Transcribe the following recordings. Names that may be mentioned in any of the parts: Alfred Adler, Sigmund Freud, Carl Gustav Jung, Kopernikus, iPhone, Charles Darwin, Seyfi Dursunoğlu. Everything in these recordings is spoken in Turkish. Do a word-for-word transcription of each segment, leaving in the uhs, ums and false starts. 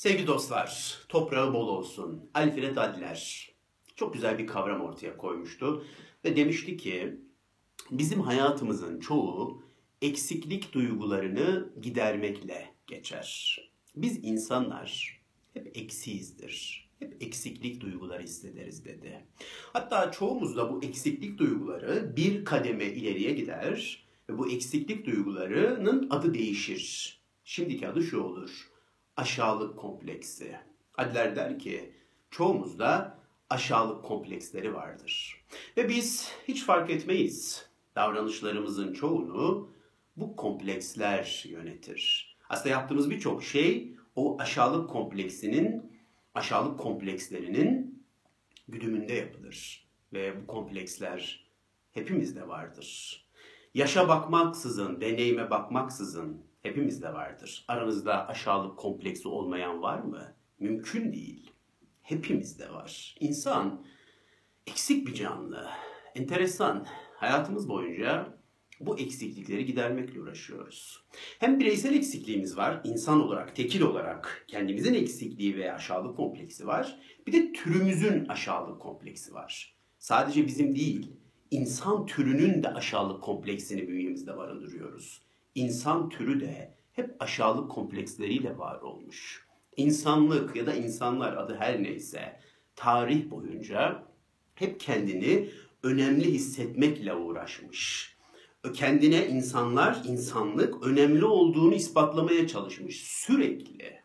Sevgili dostlar, toprağı bol olsun. Alfred Adler çok güzel bir kavram ortaya koymuştu ve demişti ki bizim hayatımızın çoğu eksiklik duygularını gidermekle geçer. Biz insanlar hep eksiyizdir. Hep eksiklik duyguları hissederiz dedi. Hatta çoğumuz da bu eksiklik duyguları bir kademe ileriye gider ve bu eksiklik duygularının adı değişir. Şimdiki adı şu olur: aşağılık kompleksi. Adler der ki çoğumuzda aşağılık kompleksleri vardır. Ve biz hiç fark etmeyiz. Davranışlarımızın çoğunu bu kompleksler yönetir. Aslında yaptığımız birçok şey o aşağılık kompleksinin, aşağılık komplekslerinin güdümünde yapılır. Ve bu kompleksler hepimizde vardır. Yaşa bakmaksızın, deneyime bakmaksızın hepimizde vardır. Aranızda aşağılık kompleksi olmayan var mı? Mümkün değil. Hepimizde var. İnsan eksik bir canlı. Enteresan. Hayatımız boyunca bu eksiklikleri gidermekle uğraşıyoruz. Hem bireysel eksikliğimiz var, insan olarak, tekil olarak kendimizin eksikliği veya aşağılık kompleksi var. Bir de türümüzün aşağılık kompleksi var. Sadece bizim değil, insan türünün de aşağılık kompleksini bünyemizde barındırıyoruz. İnsan türü de hep aşağılık kompleksleriyle var olmuş. İnsanlık ya da insanlar, adı her neyse, tarih boyunca hep kendini önemli hissetmekle uğraşmış. Kendine insanlar, insanlık önemli olduğunu ispatlamaya çalışmış. Sürekli,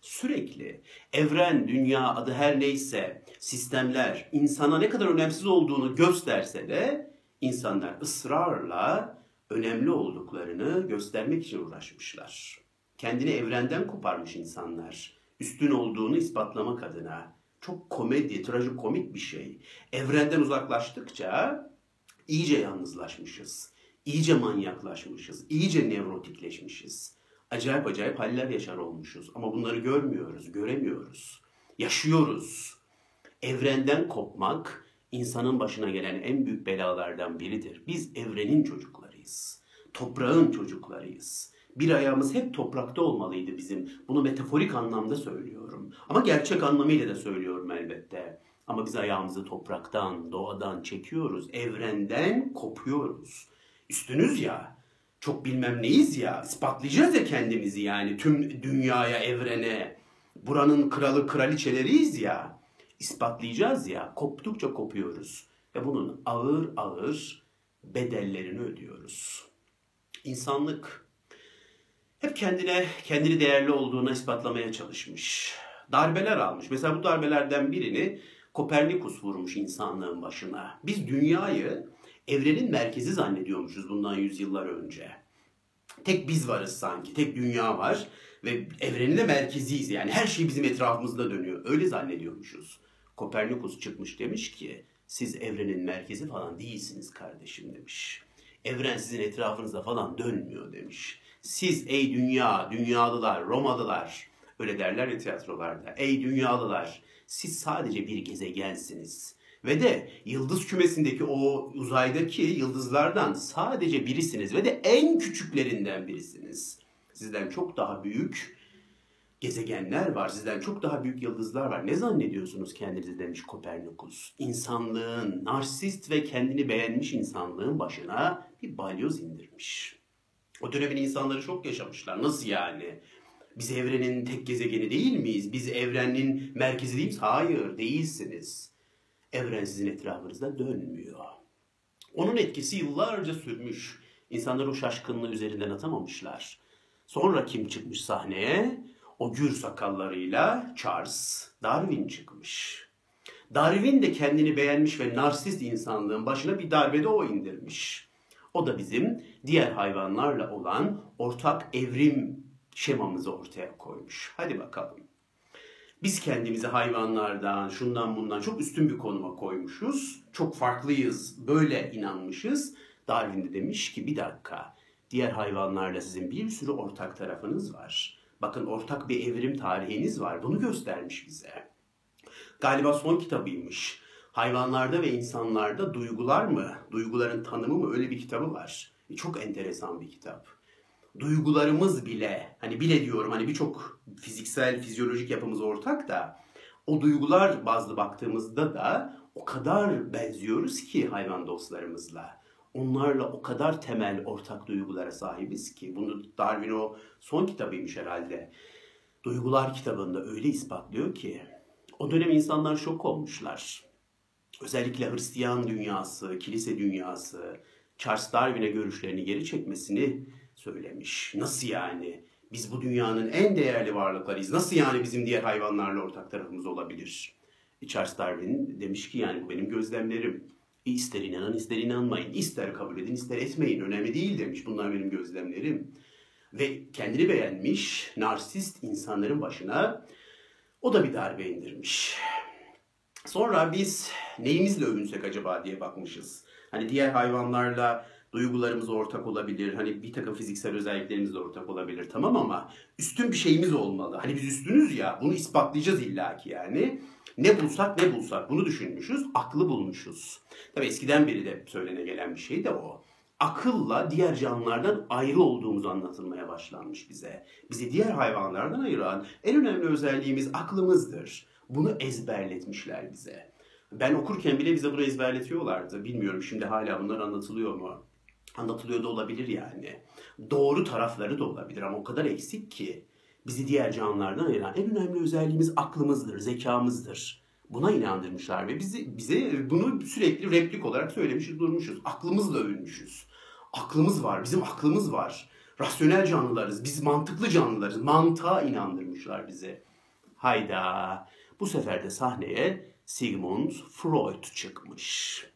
sürekli evren, dünya, adı her neyse, sistemler insana ne kadar önemsiz olduğunu gösterse de insanlar ısrarla önemli olduklarını göstermek için uğraşmışlar. Kendini evrenden koparmış insanlar, üstün olduğunu ispatlamak adına. Çok komedi, trajikomik bir şey. Evrenden uzaklaştıkça iyice yalnızlaşmışız, iyice manyaklaşmışız, iyice nevrotikleşmişiz. Acayip acayip haller yaşar olmuşuz ama bunları görmüyoruz, göremiyoruz. Yaşıyoruz. Evrenden kopmak insanın başına gelen en büyük belalardan biridir. Biz evrenin çocuklarıyız, toprağın çocuklarıyız. Bir ayağımız hep toprakta olmalıydı bizim. Bunu metaforik anlamda söylüyorum. Ama gerçek anlamıyla da söylüyorum elbette. Ama biz ayağımızı topraktan, doğadan çekiyoruz. Evrenden kopuyoruz. Üstünüz ya, çok bilmem neyiz ya, ispatlayacağız ya kendimizi yani. Tüm dünyaya, evrene, buranın kralı, kraliçeleriyiz ya. İspatlayacağız ya, koptukça kopuyoruz. Ve bunun ağır ağır bedellerini ödüyoruz. İnsanlık hep kendine, kendini değerli olduğuna ispatlamaya çalışmış. Darbeler almış. Mesela bu darbelerden birini Kopernikus vurmuş insanlığın başına. Biz dünyayı evrenin merkezi zannediyormuşuz bundan yüzyıllar önce. Tek biz varız sanki. Tek dünya var ve evrenin de merkeziyiz. Yani her şey bizim etrafımızda dönüyor. Öyle zannediyormuşuz. Kopernikus çıkmış demiş ki siz evrenin merkezi falan değilsiniz kardeşim demiş. Evren sizin etrafınızda falan dönmüyor demiş. Siz ey dünya, dünyalılar, Romalılar, öyle derler ya tiyatrolarda. Ey dünyalılar, siz sadece bir gezegensiniz. Ve de yıldız kümesindeki o uzaydaki yıldızlardan sadece birisiniz. Ve de en küçüklerinden birisiniz. Sizden çok daha büyük gezegenler var. Sizden çok daha büyük yıldızlar var. Ne zannediyorsunuz kendinizi demiş Kopernikus. İnsanlığın, narsist ve kendini beğenmiş insanlığın başına bir balyoz indirmiş. O dönemin insanları çok yaşamışlar. Nasıl yani? Biz evrenin tek gezegeni değil miyiz? Biz evrenin merkezi değil miyiz? Hayır, değilsiniz. Evren sizin etrafınızda dönmüyor. Onun etkisi yıllarca sürmüş. İnsanlar o şaşkınlığı üzerinden atamamışlar. Sonra kim çıkmış sahneye? O gür sakallarıyla Charles Darwin çıkmış. Darwin de kendini beğenmiş ve narsist insanlığın başına bir darbe de o indirmiş. O da bizim diğer hayvanlarla olan ortak evrim şemamızı ortaya koymuş. Hadi bakalım. Biz kendimizi hayvanlardan, şundan bundan çok üstün bir konuma koymuşuz. Çok farklıyız, böyle inanmışız. Darwin de demiş ki bir dakika, diğer hayvanlarla sizin bir sürü ortak tarafınız var. Bakın ortak bir evrim tarihiniz var. Bunu göstermiş bize. Galiba son kitabıymış. Hayvanlarda ve insanlarda duygular mı? Duyguların tanımı mı? Öyle bir kitabı var. E çok enteresan bir kitap. duygularımız bile, hani bile diyorum, hani birçok fiziksel, fizyolojik yapımız ortak da o duygular bazlı baktığımızda da o kadar benziyoruz ki hayvan dostlarımızla. Onlarla o kadar temel ortak duygulara sahibiz ki. Bunu Darwin o son kitabıymış herhalde. Duygular kitabında öyle ispatlıyor ki. O dönem insanlar şok olmuşlar. Özellikle Hristiyan dünyası, kilise dünyası Charles Darwin'e görüşlerini geri çekmesini söylemiş. Nasıl yani? Biz bu dünyanın en değerli varlıklarıyız. Nasıl yani bizim diğer hayvanlarla ortak tarafımız olabilir? E Charles Darwin demiş ki yani bu benim gözlemlerim. E ister inanan ister inanmayın. İster kabul edin ister etmeyin. Önemli değil demiş. Bunlar benim gözlemlerim. Ve kendini beğenmiş narsist insanların başına o da bir darbe indirmiş. Sonra biz neyimizle övünsek acaba diye bakmışız. Hani diğer hayvanlarla duygularımız ortak olabilir. Hani bir takım fiziksel özelliklerimiz de ortak olabilir. Tamam ama üstün bir şeyimiz olmalı. Hani biz üstünüz ya, bunu ispatlayacağız illaki yani. Ne bulsak ne bulsak bunu düşünmüşüz. Aklı bulmuşuz. Tabii eskiden beri de söylene gelen bir şey de o. Akılla diğer canlılardan ayrı olduğumuz anlatılmaya başlanmış bize. Bizi diğer hayvanlardan ayıran en önemli özelliğimiz aklımızdır. Bunu ezberletmişler bize. Ben okurken bile bize bunu ezberletiyorlardı. Bilmiyorum şimdi hala bunlar anlatılıyor mu? Anlatılıyor da olabilir yani. Doğru tarafları da olabilir ama o kadar eksik ki. Bizi diğer canlılardan ayıran en önemli özelliğimiz aklımızdır, zekamızdır. Buna inandırmışlar ve bizi, bize bunu sürekli replik olarak söylemişiz, durmuşuz. Aklımızla övünmüşüz. Aklımız var, bizim aklımız var. Rasyonel canlılarız, biz mantıklı canlılarız. Mantığa inandırmışlar bizi. Hayda! Bu sefer de sahneye Sigmund Freud çıkmış.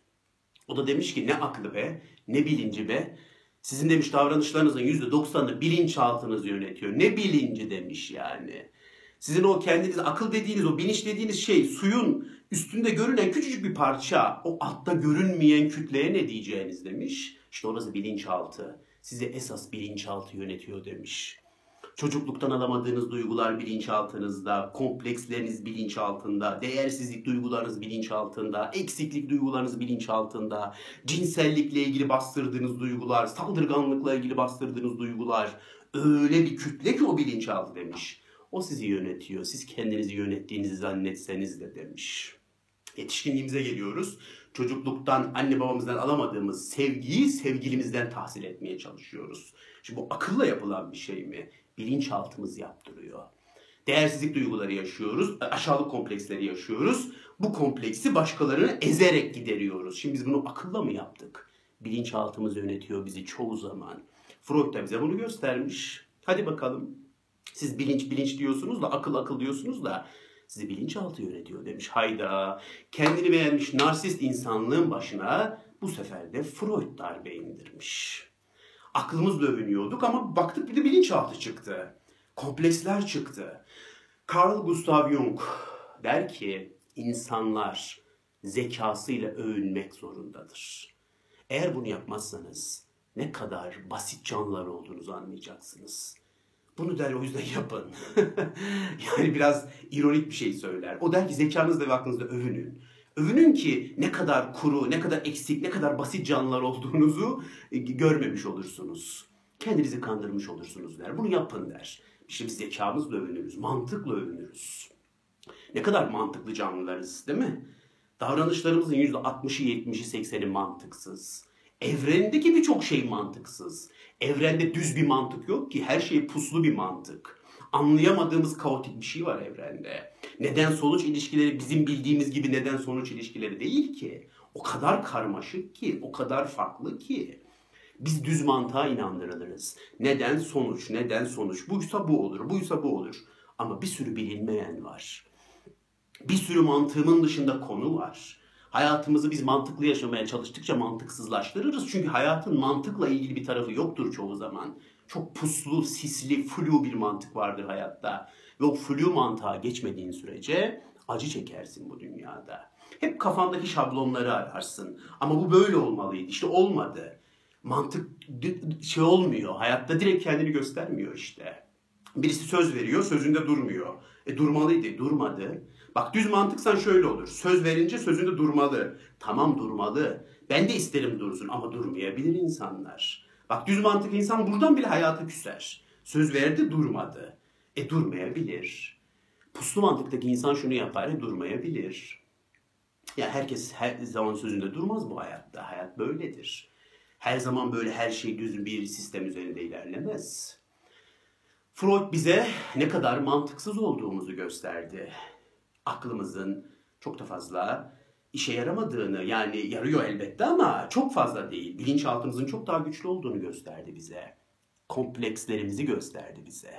O da demiş ki ne aklı be, ne bilinci be. Sizin demiş davranışlarınızın yüzde doksanını bilinçaltınız yönetiyor. Ne bilinci demiş yani. Sizin o kendiniz akıl dediğiniz, o bilinç dediğiniz şey suyun üstünde görünen küçücük bir parça. O altta görünmeyen kütleye ne diyeceğiniz demiş. İşte orası bilinçaltı. Sizi esas bilinçaltı yönetiyor demiş. Çocukluktan alamadığınız duygular bilinçaltınızda, kompleksleriniz bilinçaltında, değersizlik duygularınız bilinçaltında, eksiklik duygularınız bilinçaltında, cinsellikle ilgili bastırdığınız duygular, saldırganlıkla ilgili bastırdığınız duygular, öyle bir kütle ki o bilinçaltı demiş. O sizi yönetiyor, siz kendinizi yönettiğinizi zannetseniz de demiş. Yetişkinliğimize geliyoruz. Çocukluktan, anne babamızdan alamadığımız sevgiyi sevgilimizden tahsil etmeye çalışıyoruz. Şimdi bu akılla yapılan bir şey mi? Bilinçaltımız yaptırıyor. Değersizlik duyguları yaşıyoruz, aşağılık kompleksleri yaşıyoruz. Bu kompleksi başkalarını ezerek gideriyoruz. Şimdi biz bunu akılla mı yaptık? Bilinçaltımız yönetiyor bizi çoğu zaman. Freud da bize bunu göstermiş. Hadi bakalım. Siz bilinç bilinç diyorsunuz da, akıl akıl diyorsunuz da sizi bilinçaltı yönetiyor demiş. Hayda! Kendini beğenmiş narsist insanlığın başına bu sefer de Freud darbe indirmiş. Aklımızla övünüyorduk ama baktık bir de bilinçaltı çıktı. Kompleksler çıktı. Carl Gustav Jung der ki insanlar zekasıyla övünmek zorundadır. Eğer bunu yapmazsanız ne kadar basit canlılar olduğunuzu anlayacaksınız. Bunu der, o yüzden yapın. Yani biraz ironik bir şey söyler. O der ki zekanızla ve aklınızla övünün. Övünün ki ne kadar kuru, ne kadar eksik, ne kadar basit canlılar olduğunuzu görmemiş olursunuz. Kendinizi kandırmış olursunuz der. Bunu yapın der. İşte biz zekamızla övünürüz, mantıkla övünürüz. Ne kadar mantıklı canlılarız değil mi? Davranışlarımızın yüzde altmışı, yetmişi, sekseni mantıksız. Evrendeki birçok şey mantıksız. Evrende düz bir mantık yok ki, her şey puslu bir mantık. Anlayamadığımız kaotik bir şey var evrende. Neden sonuç ilişkileri bizim bildiğimiz gibi neden sonuç ilişkileri değil ki. O kadar karmaşık ki, o kadar farklı ki. Biz düz mantığa inandırılırız. Neden sonuç, neden sonuç. Buysa bu olur, buysa bu olur. Ama bir sürü bilinmeyen var. Bir sürü mantığımın dışında konu var. Hayatımızı biz mantıklı yaşamaya çalıştıkça mantıksızlaştırırız. Çünkü hayatın mantıkla ilgili bir tarafı yoktur çoğu zaman. Çok puslu, sisli, flu bir mantık vardır hayatta. Ve o flu mantığa geçmediğin sürece acı çekersin bu dünyada. Hep kafandaki şablonları ararsın. Ama bu böyle olmalıydı. İşte olmadı. Mantık şey olmuyor. Hayatta direkt kendini göstermiyor işte. Birisi söz veriyor, sözünde durmuyor. E durmalıydı, durmadı. Bak düz mantıksan şöyle olur. Söz verince sözünde durmalı. Tamam durmalı. Ben de isterim dursun ama durmayabilir insanlar. Bak düz mantık insan buradan bile hayata küser. Söz verdi durmadı. E durmayabilir. Puslu mantıktaki insan şunu yapar, e durmayabilir. Ya yani herkes her zaman sözünde durmaz bu hayatta. Hayat böyledir. Her zaman böyle her şey düz bir sistem üzerinde ilerlemez. Freud bize ne kadar mantıksız olduğumuzu gösterdi. Aklımızın çok da fazla işe yaramadığını, yani yarıyor elbette ama çok fazla değil. Bilinçaltımızın çok daha güçlü olduğunu gösterdi bize. Komplekslerimizi gösterdi bize.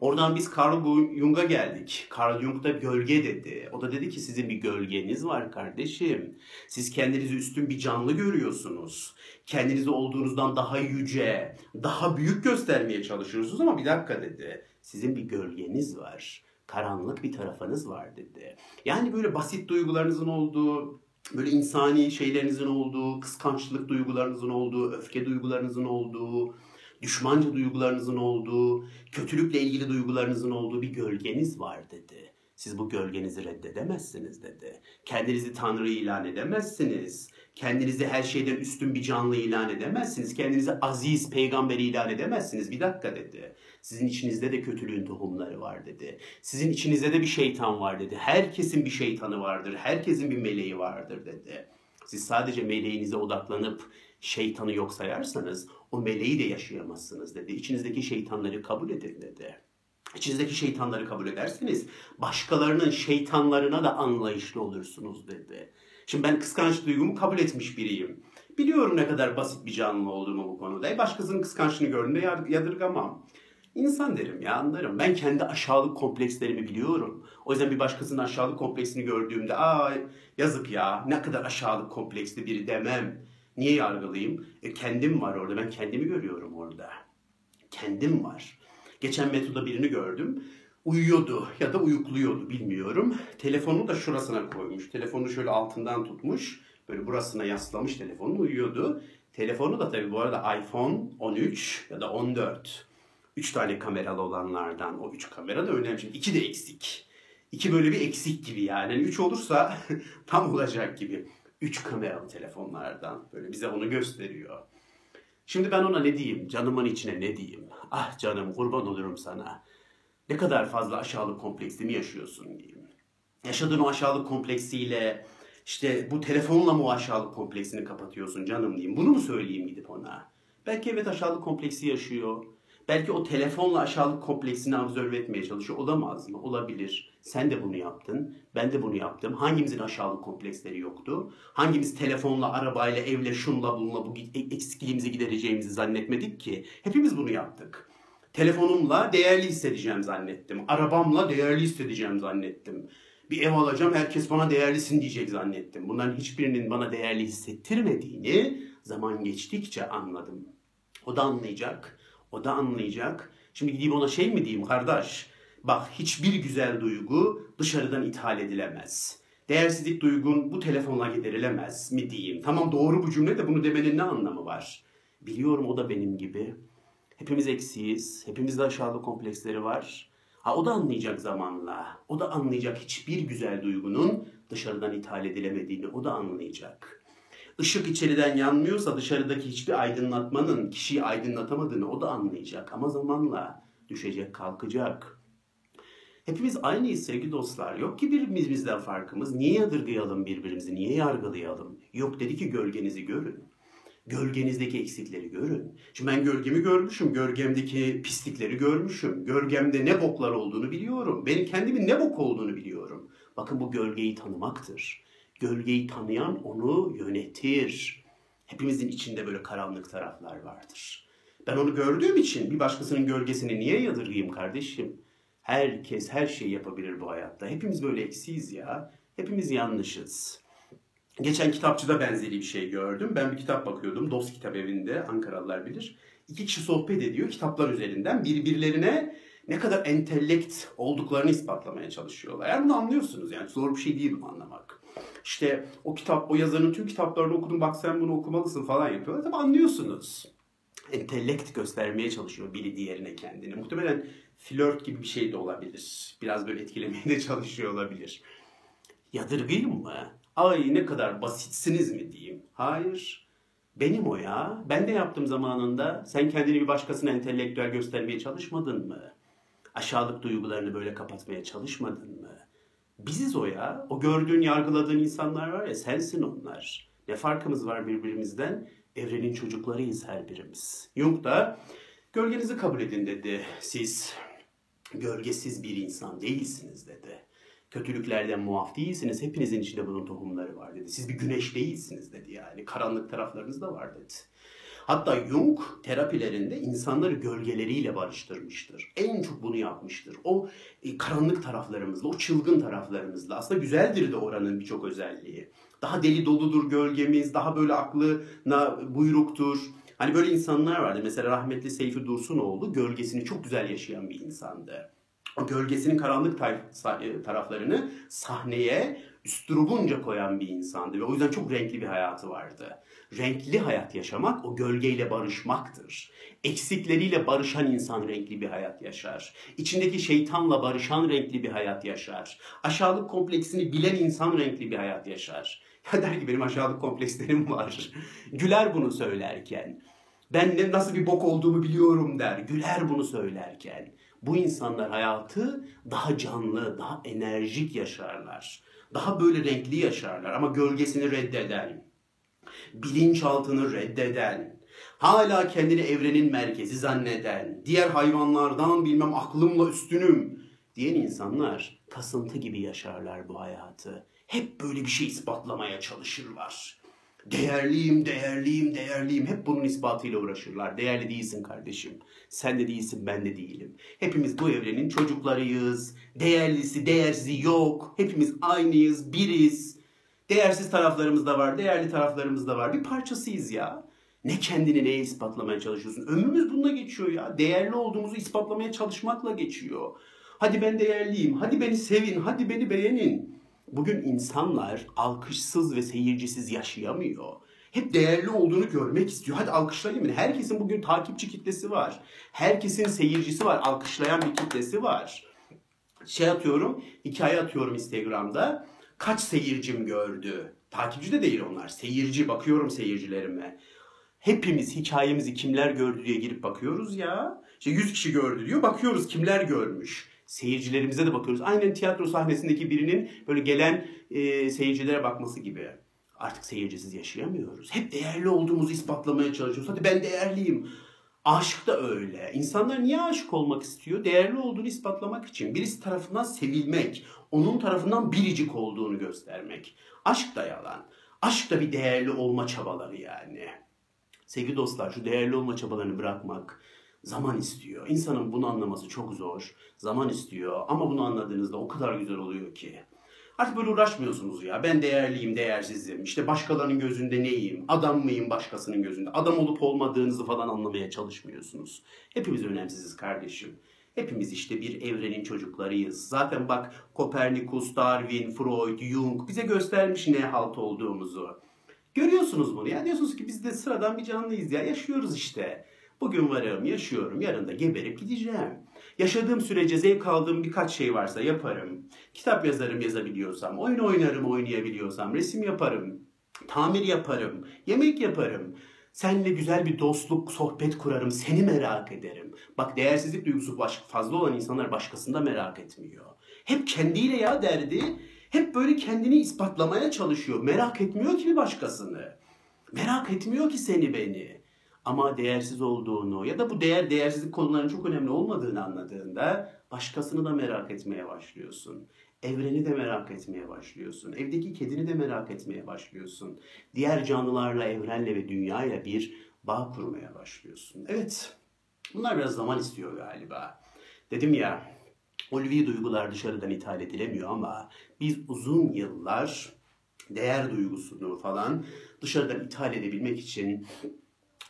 Oradan biz Carl Jung'a geldik. Carl Jung da gölge dedi. O da dedi ki sizin bir gölgeniz var kardeşim. Siz kendinizi üstün bir canlı görüyorsunuz. Kendinizi olduğunuzdan daha yüce, daha büyük göstermeye çalışıyorsunuz ama bir dakika dedi. Sizin bir gölgeniz var. Karanlık bir tarafınız var dedi. Yani böyle basit duygularınızın olduğu, böyle insani şeylerinizin olduğu, kıskançlık duygularınızın olduğu, öfke duygularınızın olduğu, düşmanca duygularınızın olduğu, kötülükle ilgili duygularınızın olduğu bir gölgeniz var dedi. Siz bu gölgenizi reddedemezsiniz dedi. Kendinizi Tanrı ilan edemezsiniz. Kendinizi her şeyden üstün bir canlı ilan edemezsiniz. Kendinizi aziz, peygamberi ilan edemezsiniz. Bir dakika dedi. Sizin içinizde de kötülüğün tohumları var dedi. Sizin içinizde de bir şeytan var dedi. Herkesin bir şeytanı vardır. Herkesin bir meleği vardır dedi. Siz sadece meleğinize odaklanıp şeytanı yok sayarsanız o meleği de yaşayamazsınız dedi. İçinizdeki şeytanları kabul edin dedi. İçinizdeki şeytanları kabul ederseniz başkalarının şeytanlarına da anlayışlı olursunuz dedi. Şimdi ben kıskanç duygumu kabul etmiş biriyim. Biliyorum ne kadar basit bir canlı olduğumu bu konuda. E başkasının kıskançlığını gördüğümde yadırgamam. İnsan derim ya, anlarım. Ben kendi aşağılık komplekslerimi biliyorum. O yüzden bir başkasının aşağılık kompleksini gördüğümde aa yazık ya ne kadar aşağılık kompleksli biri demem. Niye yargılayayım? E kendim var orada. Ben kendimi görüyorum orada. Kendim var. Geçen metroda birini gördüm. Uyuyordu ya da uyukluyordu bilmiyorum. Telefonu da şurasına koymuş. Telefonu şöyle altından tutmuş. Böyle burasına yaslamış telefonu, uyuyordu. Telefonu da tabii bu arada iPhone on üç ya da on dört. üç tane kameralı olanlardan. O üç kamera da önemli. Şimdi iki de eksik. iki böyle bir eksik gibi yani. üç olursa tam olacak gibi. üç kameralı telefonlardan. Böyle bize onu gösteriyor. Şimdi ben ona ne diyeyim? Canımın içine ne diyeyim? Ah canım kurban olurum sana. Ne kadar fazla aşağılık kompleksimi yaşıyorsun diyeyim. Yaşadığın o aşağılık kompleksiyle işte bu telefonla mı o aşağılık kompleksini kapatıyorsun canım diyeyim. Bunu mu söyleyeyim gidip ona? Belki evet aşağılık kompleksi yaşıyor. Belki o telefonla aşağılık kompleksini absorbe etmeye çalışıyor. Olamaz mı? Olabilir. Sen de bunu yaptın. Ben de bunu yaptım. Hangimizin aşağılık kompleksleri yoktu? Hangimiz telefonla, arabayla, evle, şunla, bununla bu eksikliğimizi gidereceğimizi zannetmedik ki? Hepimiz bunu yaptık. Telefonumla değerli hissedeceğim zannettim. Arabamla değerli hissedeceğim zannettim. Bir ev alacağım, herkes bana değerlisin diyecek zannettim. Bunların hiçbirinin bana değerli hissettirmediğini zaman geçtikçe anladım. O da anlayacak. O da anlayacak. Şimdi gideyim ona şey mi diyeyim kardeş? Bak hiçbir güzel duygu dışarıdan ithal edilemez. Değersizlik duygun bu telefonla giderilemez mi diyeyim? Tamam doğru bu cümle de bunu demenin ne anlamı var? Biliyorum o da benim gibi. Hepimiz eksiyiz. Hepimizde aşağılık kompleksleri var. Ha o da anlayacak zamanla. O da anlayacak hiçbir güzel duygunun dışarıdan ithal edilemediğini. O da anlayacak. Işık içeriden yanmıyorsa dışarıdaki hiçbir aydınlatmanın kişiyi aydınlatamadığını o da anlayacak. Ama zamanla düşecek, kalkacak. Hepimiz aynıyız sevgili dostlar. Yok ki birbirimizden farkımız. Niye yadırgayalım birbirimizi? Niye yargılayalım? Yok dedi ki gölgenizi görün. Gölgenizdeki eksikleri görün. Şimdi ben gölgemi görmüşüm. Gölgemdeki pislikleri görmüşüm. Gölgemde ne boklar olduğunu biliyorum. Benim kendimin ne bok olduğunu biliyorum. Bakın bu gölgeyi tanımaktır. Gölgeyi tanıyan onu yönetir. Hepimizin içinde böyle karanlık taraflar vardır. Ben onu gördüğüm için bir başkasının gölgesini niye yadırgayayım kardeşim? Herkes her şeyi yapabilir bu hayatta. Hepimiz böyle eksiyiz ya. Hepimiz yanlışız. Geçen kitapçıda benzeri bir şey gördüm. Ben bir kitap bakıyordum. Dost Kitabevi'nde, Ankaralılar bilir. İki kişi sohbet ediyor kitaplar üzerinden. Birbirlerine ne kadar entelekt olduklarını ispatlamaya çalışıyorlar. Yani bunu anlıyorsunuz yani. Zor bir şey değil bunu anlamak. İşte o kitap, o yazarın tüm kitaplarını okudum, bak sen bunu okumalısın falan yapıyorlar. Tabi anlıyorsunuz. Entelekt göstermeye çalışıyor biri diğerine kendini. Muhtemelen flört gibi bir şey de olabilir. Biraz böyle etkilemeye de çalışıyor olabilir. Yadırgayım mı? Ay ne kadar basitsiniz mi diyeyim? Hayır. Benim o ya. Ben de yaptım zamanında. Sen kendini bir başkasına entelektüel göstermeye çalışmadın mı? Aşağılık duygularını böyle kapatmaya çalışmadın mı? Biziz o ya. O gördüğün, yargıladığın insanlar var ya, sensin onlar. Ne farkımız var birbirimizden? Evrenin çocuklarıyız her birimiz. Jung da gölgenizi kabul edin dedi. Siz gölgesiz bir insan değilsiniz dedi. Kötülüklerden muaf değilsiniz. Hepinizin içinde bunun tohumları var dedi. Siz bir güneş değilsiniz dedi yani. Karanlık taraflarınız da var dedi. Hatta Jung terapilerinde insanları gölgeleriyle barıştırmıştır. En çok bunu yapmıştır. O e, karanlık taraflarımızla, o çılgın taraflarımızla. Aslında güzeldir de oranın birçok özelliği. Daha deli doludur gölgemiz, daha böyle aklına buyruktur. Hani böyle insanlar vardı. Mesela rahmetli Seyfi Dursunoğlu gölgesini çok güzel yaşayan bir insandı. O gölgesinin karanlık taraflarını sahneye üstürubunca koyan bir insandı. Ve o yüzden çok renkli bir hayatı vardı. Renkli hayat yaşamak o gölgeyle barışmaktır. Eksikleriyle barışan insan renkli bir hayat yaşar. İçindeki şeytanla barışan renkli bir hayat yaşar. Aşağılık kompleksini bilen insan renkli bir hayat yaşar. Ya der ki benim aşağılık komplekslerim var. Güler bunu söylerken. Ben nasıl bir bok olduğumu biliyorum der. Güler bunu söylerken. Bu insanlar hayatı daha canlı, daha enerjik yaşarlar. Daha böyle renkli yaşarlar ama gölgesini reddeden, bilinçaltını reddeden, hala kendini evrenin merkezi zanneden, diğer hayvanlardan bilmem aklımla üstünüm diyen insanlar kasıntı gibi yaşarlar bu hayatı. Hep böyle bir şey ispatlamaya çalışırlar. Değerliyim, değerliyim, değerliyim. Hep bunun ispatıyla uğraşırlar. Değerli değilsin kardeşim. Sen de değilsin, ben de değilim. Hepimiz bu evrenin çocuklarıyız. Değerlisi, değersiz yok. Hepimiz aynıyız, biriz. Değersiz taraflarımız da var, değerli taraflarımız da var. Bir parçasıyız ya. Ne kendini neye ispatlamaya çalışıyorsun? Ömrümüz bununla geçiyor ya. Değerli olduğumuzu ispatlamaya çalışmakla geçiyor. Hadi ben değerliyim, hadi beni sevin, hadi beni beğenin. Bugün insanlar alkışsız ve seyircisiz yaşayamıyor. Hep değerli olduğunu görmek istiyor. Hadi alkışlayayım. Herkesin bugün takipçi kitlesi var. Herkesin seyircisi var. Alkışlayan bir kitlesi var. Şey atıyorum, hikaye atıyorum Instagram'da. Kaç seyircim gördü? Takipçi de değil onlar. Seyirci, bakıyorum seyircilerime. Hepimiz hikayemizi kimler gördü diye girip bakıyoruz ya. İşte yüz kişi gördü diyor. Bakıyoruz kimler görmüş. Seyircilerimize de bakıyoruz. Aynen tiyatro sahnesindeki birinin böyle gelen e, seyircilere bakması gibi. Artık seyircisiz yaşayamıyoruz. Hep değerli olduğumuzu ispatlamaya çalışıyoruz. Hadi ben değerliyim. Aşk da öyle. İnsanlar niye aşık olmak istiyor? Değerli olduğunu ispatlamak için. Birisi tarafından sevilmek. Onun tarafından biricik olduğunu göstermek. Aşk da yalan. Aşk da bir değerli olma çabaları yani. Sevgili dostlar, şu değerli olma çabalarını bırakmak zaman istiyor. İnsanın bunu anlaması çok zor. Zaman istiyor. Ama bunu anladığınızda o kadar güzel oluyor ki. Artık böyle uğraşmıyorsunuz ya. Ben değerliyim, değersizim. İşte başkalarının gözünde neyim? Adam mıyım başkasının gözünde? Adam olup olmadığınızı falan anlamaya çalışmıyorsunuz. Hepimiz önemsiziz kardeşim. Hepimiz işte bir evrenin çocuklarıyız. Zaten bak Kopernikus, Darwin, Freud, Jung bize göstermiş ne halt olduğumuzu. Görüyorsunuz bunu ya. Diyorsunuz ki biz de sıradan bir canlıyız ya. Yaşıyoruz işte. Bugün varım, yaşıyorum, yarın da geberip gideceğim. Yaşadığım sürece zevk aldığım birkaç şey varsa yaparım. Kitap yazarım yazabiliyorsam, oyun oynarım oynayabiliyorsam, resim yaparım, tamir yaparım, yemek yaparım. Seninle güzel bir dostluk, sohbet kurarım, seni merak ederim. Bak değersizlik duygusu fazla olan insanlar başkasını da merak etmiyor. Hep kendiyle ya derdi, hep böyle kendini ispatlamaya çalışıyor. Merak etmiyor ki başkasını, merak etmiyor ki seni beni. Ama değersiz olduğunu ya da bu değer değersizlik konularının çok önemli olmadığını anladığında başkasını da merak etmeye başlıyorsun. Evreni de merak etmeye başlıyorsun. Evdeki kedini de merak etmeye başlıyorsun. Diğer canlılarla, evrenle ve dünyayla bir bağ kurmaya başlıyorsun. Evet, bunlar biraz zaman istiyor galiba. Dedim ya, ulvi duygular dışarıdan ithal edilemiyor ama biz uzun yıllar değer duygusunu falan dışarıdan ithal edebilmek için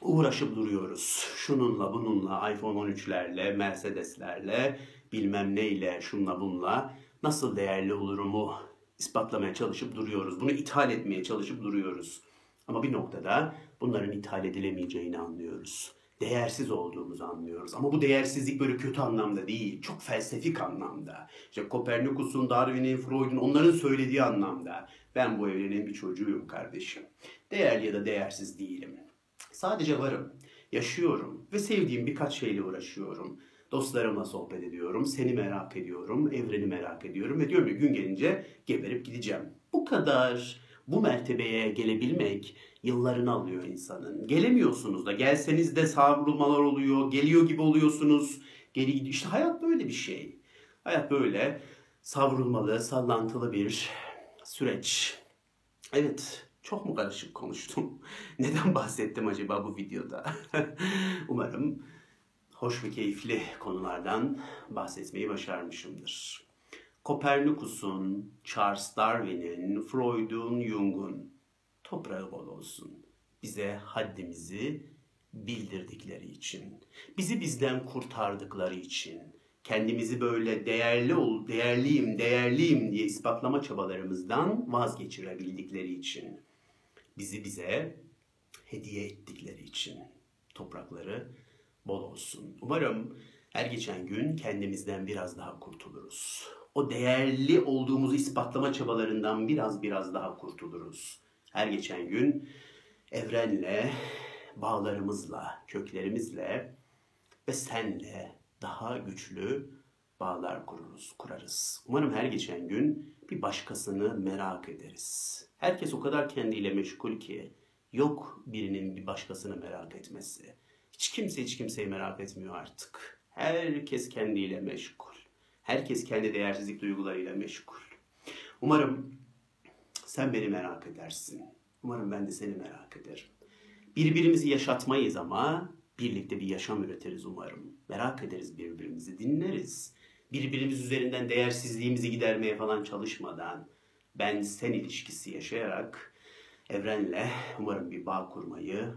uğraşıp duruyoruz. Şununla, bununla, iPhone on üçlerle, Mercedes'lerle, bilmem neyle, şunla, bununla nasıl değerli olurumu ispatlamaya çalışıp duruyoruz. Bunu ithal etmeye çalışıp duruyoruz. Ama bir noktada bunların ithal edilemeyeceğini anlıyoruz. Değersiz olduğumuzu anlıyoruz. Ama bu değersizlik böyle kötü anlamda değil. Çok felsefik anlamda. İşte Kopernikus'un, Darwin'in, Freud'un onların söylediği anlamda. Ben bu evrenin bir çocuğuyum kardeşim. Değerli ya da değersiz değilim. Sadece varım, yaşıyorum ve sevdiğim birkaç şeyle uğraşıyorum. Dostlarımla sohbet ediyorum, seni merak ediyorum, evreni merak ediyorum ve diyorum ki gün gelince geberip gideceğim. Bu kadar, bu mertebeye gelebilmek yıllarını alıyor insanın. Gelemiyorsunuz da, gelseniz de savrulmalar oluyor, geliyor gibi oluyorsunuz. Geri gidiyor. İşte hayat böyle bir şey. Hayat böyle savrulmalı, sallantılı bir süreç. Evet, çok mu karışık konuştum? Neden bahsettim acaba bu videoda? Umarım hoş ve keyifli konulardan bahsetmeyi başarmışımdır. Kopernikus'un, Charles Darwin'in, Freud'un, Jung'un toprağı bol olsun. Bize haddimizi bildirdikleri için, bizi bizden kurtardıkları için, kendimizi böyle değerli ol, değerliyim, değerliyim diye ispatlama çabalarımızdan vazgeçirebildikleri için, bizi bize hediye ettikleri için toprakları bol olsun. Umarım her geçen gün kendimizden biraz daha kurtuluruz. O değerli olduğumuzu ispatlama çabalarından biraz biraz daha kurtuluruz. Her geçen gün evrenle, bağlarımızla, köklerimizle ve senle daha güçlü bağlar kururuz, kurarız. Umarım her geçen gün bir başkasını merak ederiz. Herkes o kadar kendiyle meşgul ki yok birinin bir başkasını merak etmesi. Hiç kimse hiç kimseyi merak etmiyor artık. Herkes kendiyle meşgul. Herkes kendi değersizlik duygularıyla meşgul. Umarım sen beni merak edersin. Umarım ben de seni merak ederim. Birbirimizi yaşatmayız ama birlikte bir yaşam üretiriz umarım. Merak ederiz birbirimizi, dinleriz. Birbirimiz üzerinden değersizliğimizi gidermeye falan çalışmadan ben-sen ilişkisi yaşayarak evrenle umarım bir bağ kurmayı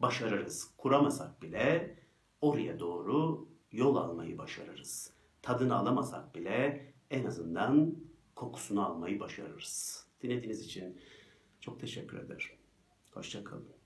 başarırız. Kuramasak bile oraya doğru yol almayı başarırız. Tadını alamasak bile en azından kokusunu almayı başarırız. Dinlediğiniz için çok teşekkür ederim. Hoşça kalın.